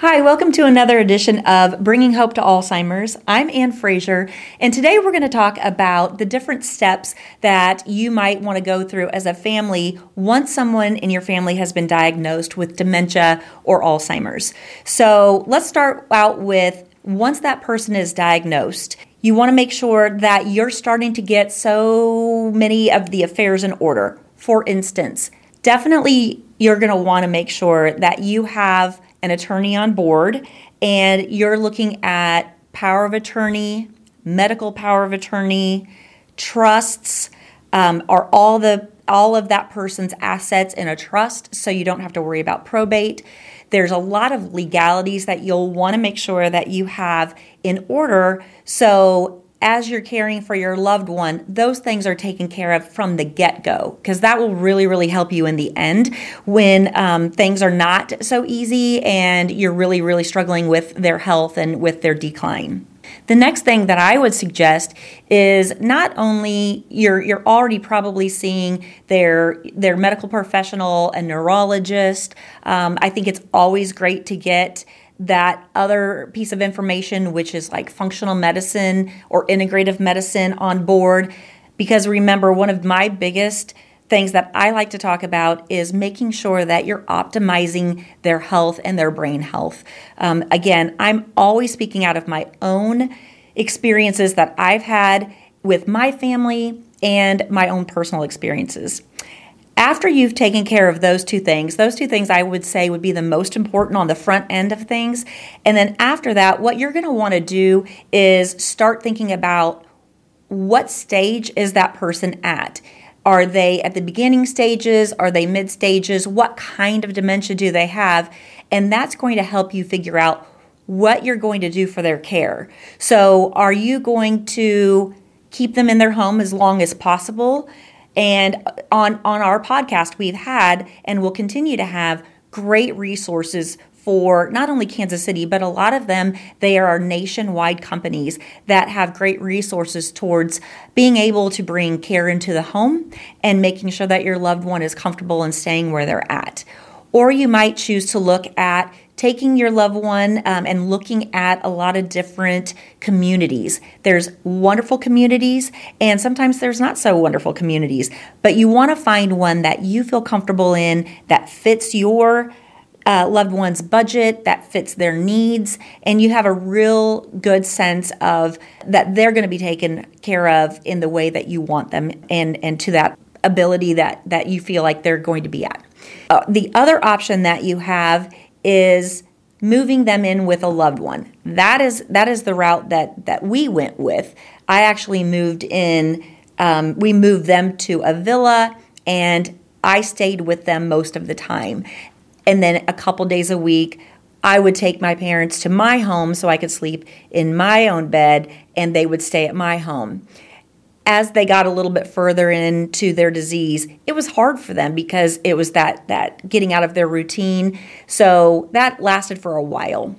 Hi, welcome to another edition of Bringing Hope to Alzheimer's. I'm Anne Fraser, and today we're going to talk about the different steps that you might want to go through as a family once someone in your family has been diagnosed with dementia or Alzheimer's. So let's start out with once that person is diagnosed, you want to make sure that you're starting to get so many of the affairs in order. For instance, definitely you're going to want to make sure that you have an attorney on board, and you're looking at power of attorney, medical power of attorney, trusts, are all of that person's assets in a trust, so you don't have to worry about probate. There's a lot of legalities that you'll want to make sure that you have in order, so as you're caring for your loved one, those things are taken care of from the get-go, because that will really, really help you in the end when things are not so easy and you're really, really struggling with their health and with their decline. The next thing that I would suggest is not only you're already probably seeing their medical professional, a neurologist. I think it's always great to get that other piece of information, which is like functional medicine or integrative medicine on board. Because remember, one of my biggest things that I like to talk about is making sure that you're optimizing their health and their brain health. Again, I'm always speaking out of my own experiences that I've had with my family and my own personal experiences. After you've taken care of those two things I would say would be the most important on the front end of things. And then after that, what you're going to want to do is start thinking about what stage is that person at. Are they at the beginning stages? Are they mid stages? What kind of dementia do they have? And that's going to help you figure out what you're going to do for their care. So are you going to keep them in their home as long as possible? And on our podcast, we've had and will continue to have great resources for not only Kansas City, but a lot of them, they are nationwide companies that have great resources towards being able to bring care into the home and making sure that your loved one is comfortable and staying where they're at. Or you might choose to look at taking your loved one and looking at a lot of different communities. There's wonderful communities, and sometimes there's not so wonderful communities, but you want to find one that you feel comfortable in, that fits your loved one's budget, that fits their needs, and you have a real good sense of that they're going to be taken care of in the way that you want them and to that ability that you feel like they're going to be at. The other option that you have is moving them in with a loved one. That is the route that we went with. I actually moved in. We moved them to a villa, and I stayed with them most of the time. And then a couple days a week, I would take my parents to my home so I could sleep in my own bed, and they would stay at my home. As they got a little bit further into their disease, it was hard for them because it was that getting out of their routine. So that lasted for a while.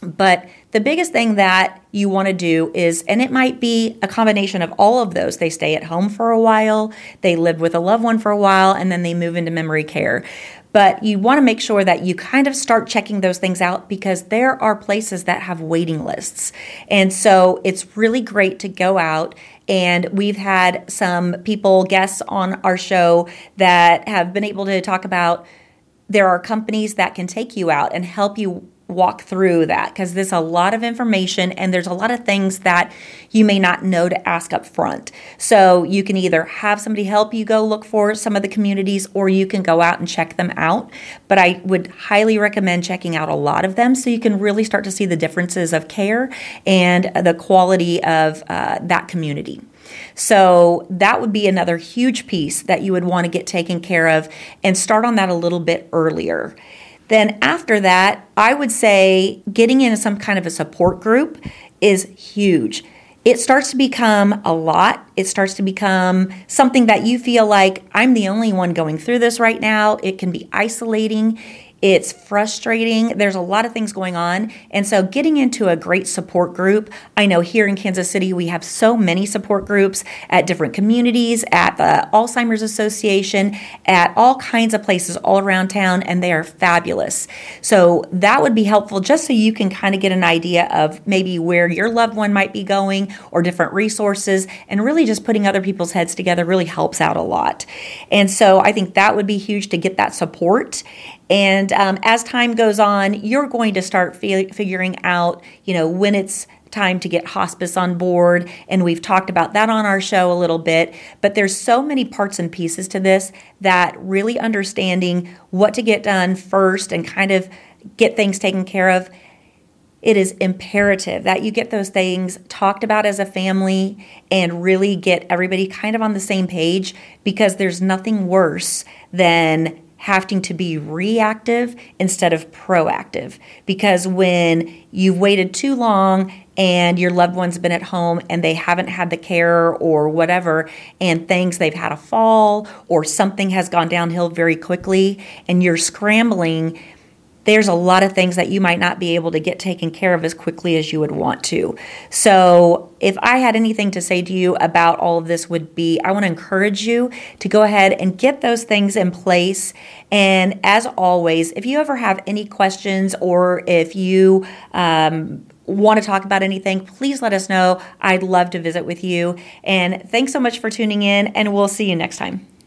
But the biggest thing that you want to do is, and it might be a combination of all of those, they stay at home for a while, they live with a loved one for a while, and then they move into memory care. But you want to make sure that you kind of start checking those things out, because there are places that have waiting lists. And so it's really great to go out, and we've had some people, guests on our show, that have been able to talk about there are companies that can take you out and help you walk through that, because there's a lot of information and there's a lot of things that you may not know to ask up front. So you can either have somebody help you go look for some of the communities, or you can go out and check them out. But I would highly recommend checking out a lot of them so you can really start to see the differences of care and the quality of that community. So that would be another huge piece that you would want to get taken care of and start on that a little bit earlier. Then after that, I would say getting into some kind of a support group is huge. It starts to become a lot. It starts to become something that you feel like, I'm the only one going through this right now. It can be isolating. It's frustrating. There's a lot of things going on. And so getting into a great support group, I know here in Kansas City, we have so many support groups at different communities, at the Alzheimer's Association, at all kinds of places all around town, and they are fabulous. So that would be helpful just so you can kind of get an idea of maybe where your loved one might be going or different resources, and really just putting other people's heads together really helps out a lot. And so I think that would be huge to get that support. And as time goes on, you're going to start figuring out, when it's time to get hospice on board. And we've talked about that on our show a little bit, but there's so many parts and pieces to this that really understanding what to get done first and kind of get things taken care of. It is imperative that you get those things talked about as a family and really get everybody kind of on the same page, because there's nothing worse than having to be reactive instead of proactive. Because when you've waited too long and your loved one's been at home and they haven't had the care or whatever, and they've had a fall or something has gone downhill very quickly and you're scrambling, there's a lot of things that you might not be able to get taken care of as quickly as you would want to. So if I had anything to say to you about all of this, would be I want to encourage you to go ahead and get those things in place. And as always, if you ever have any questions or if you want to talk about anything, please let us know. I'd love to visit with you. And thanks so much for tuning in, and we'll see you next time.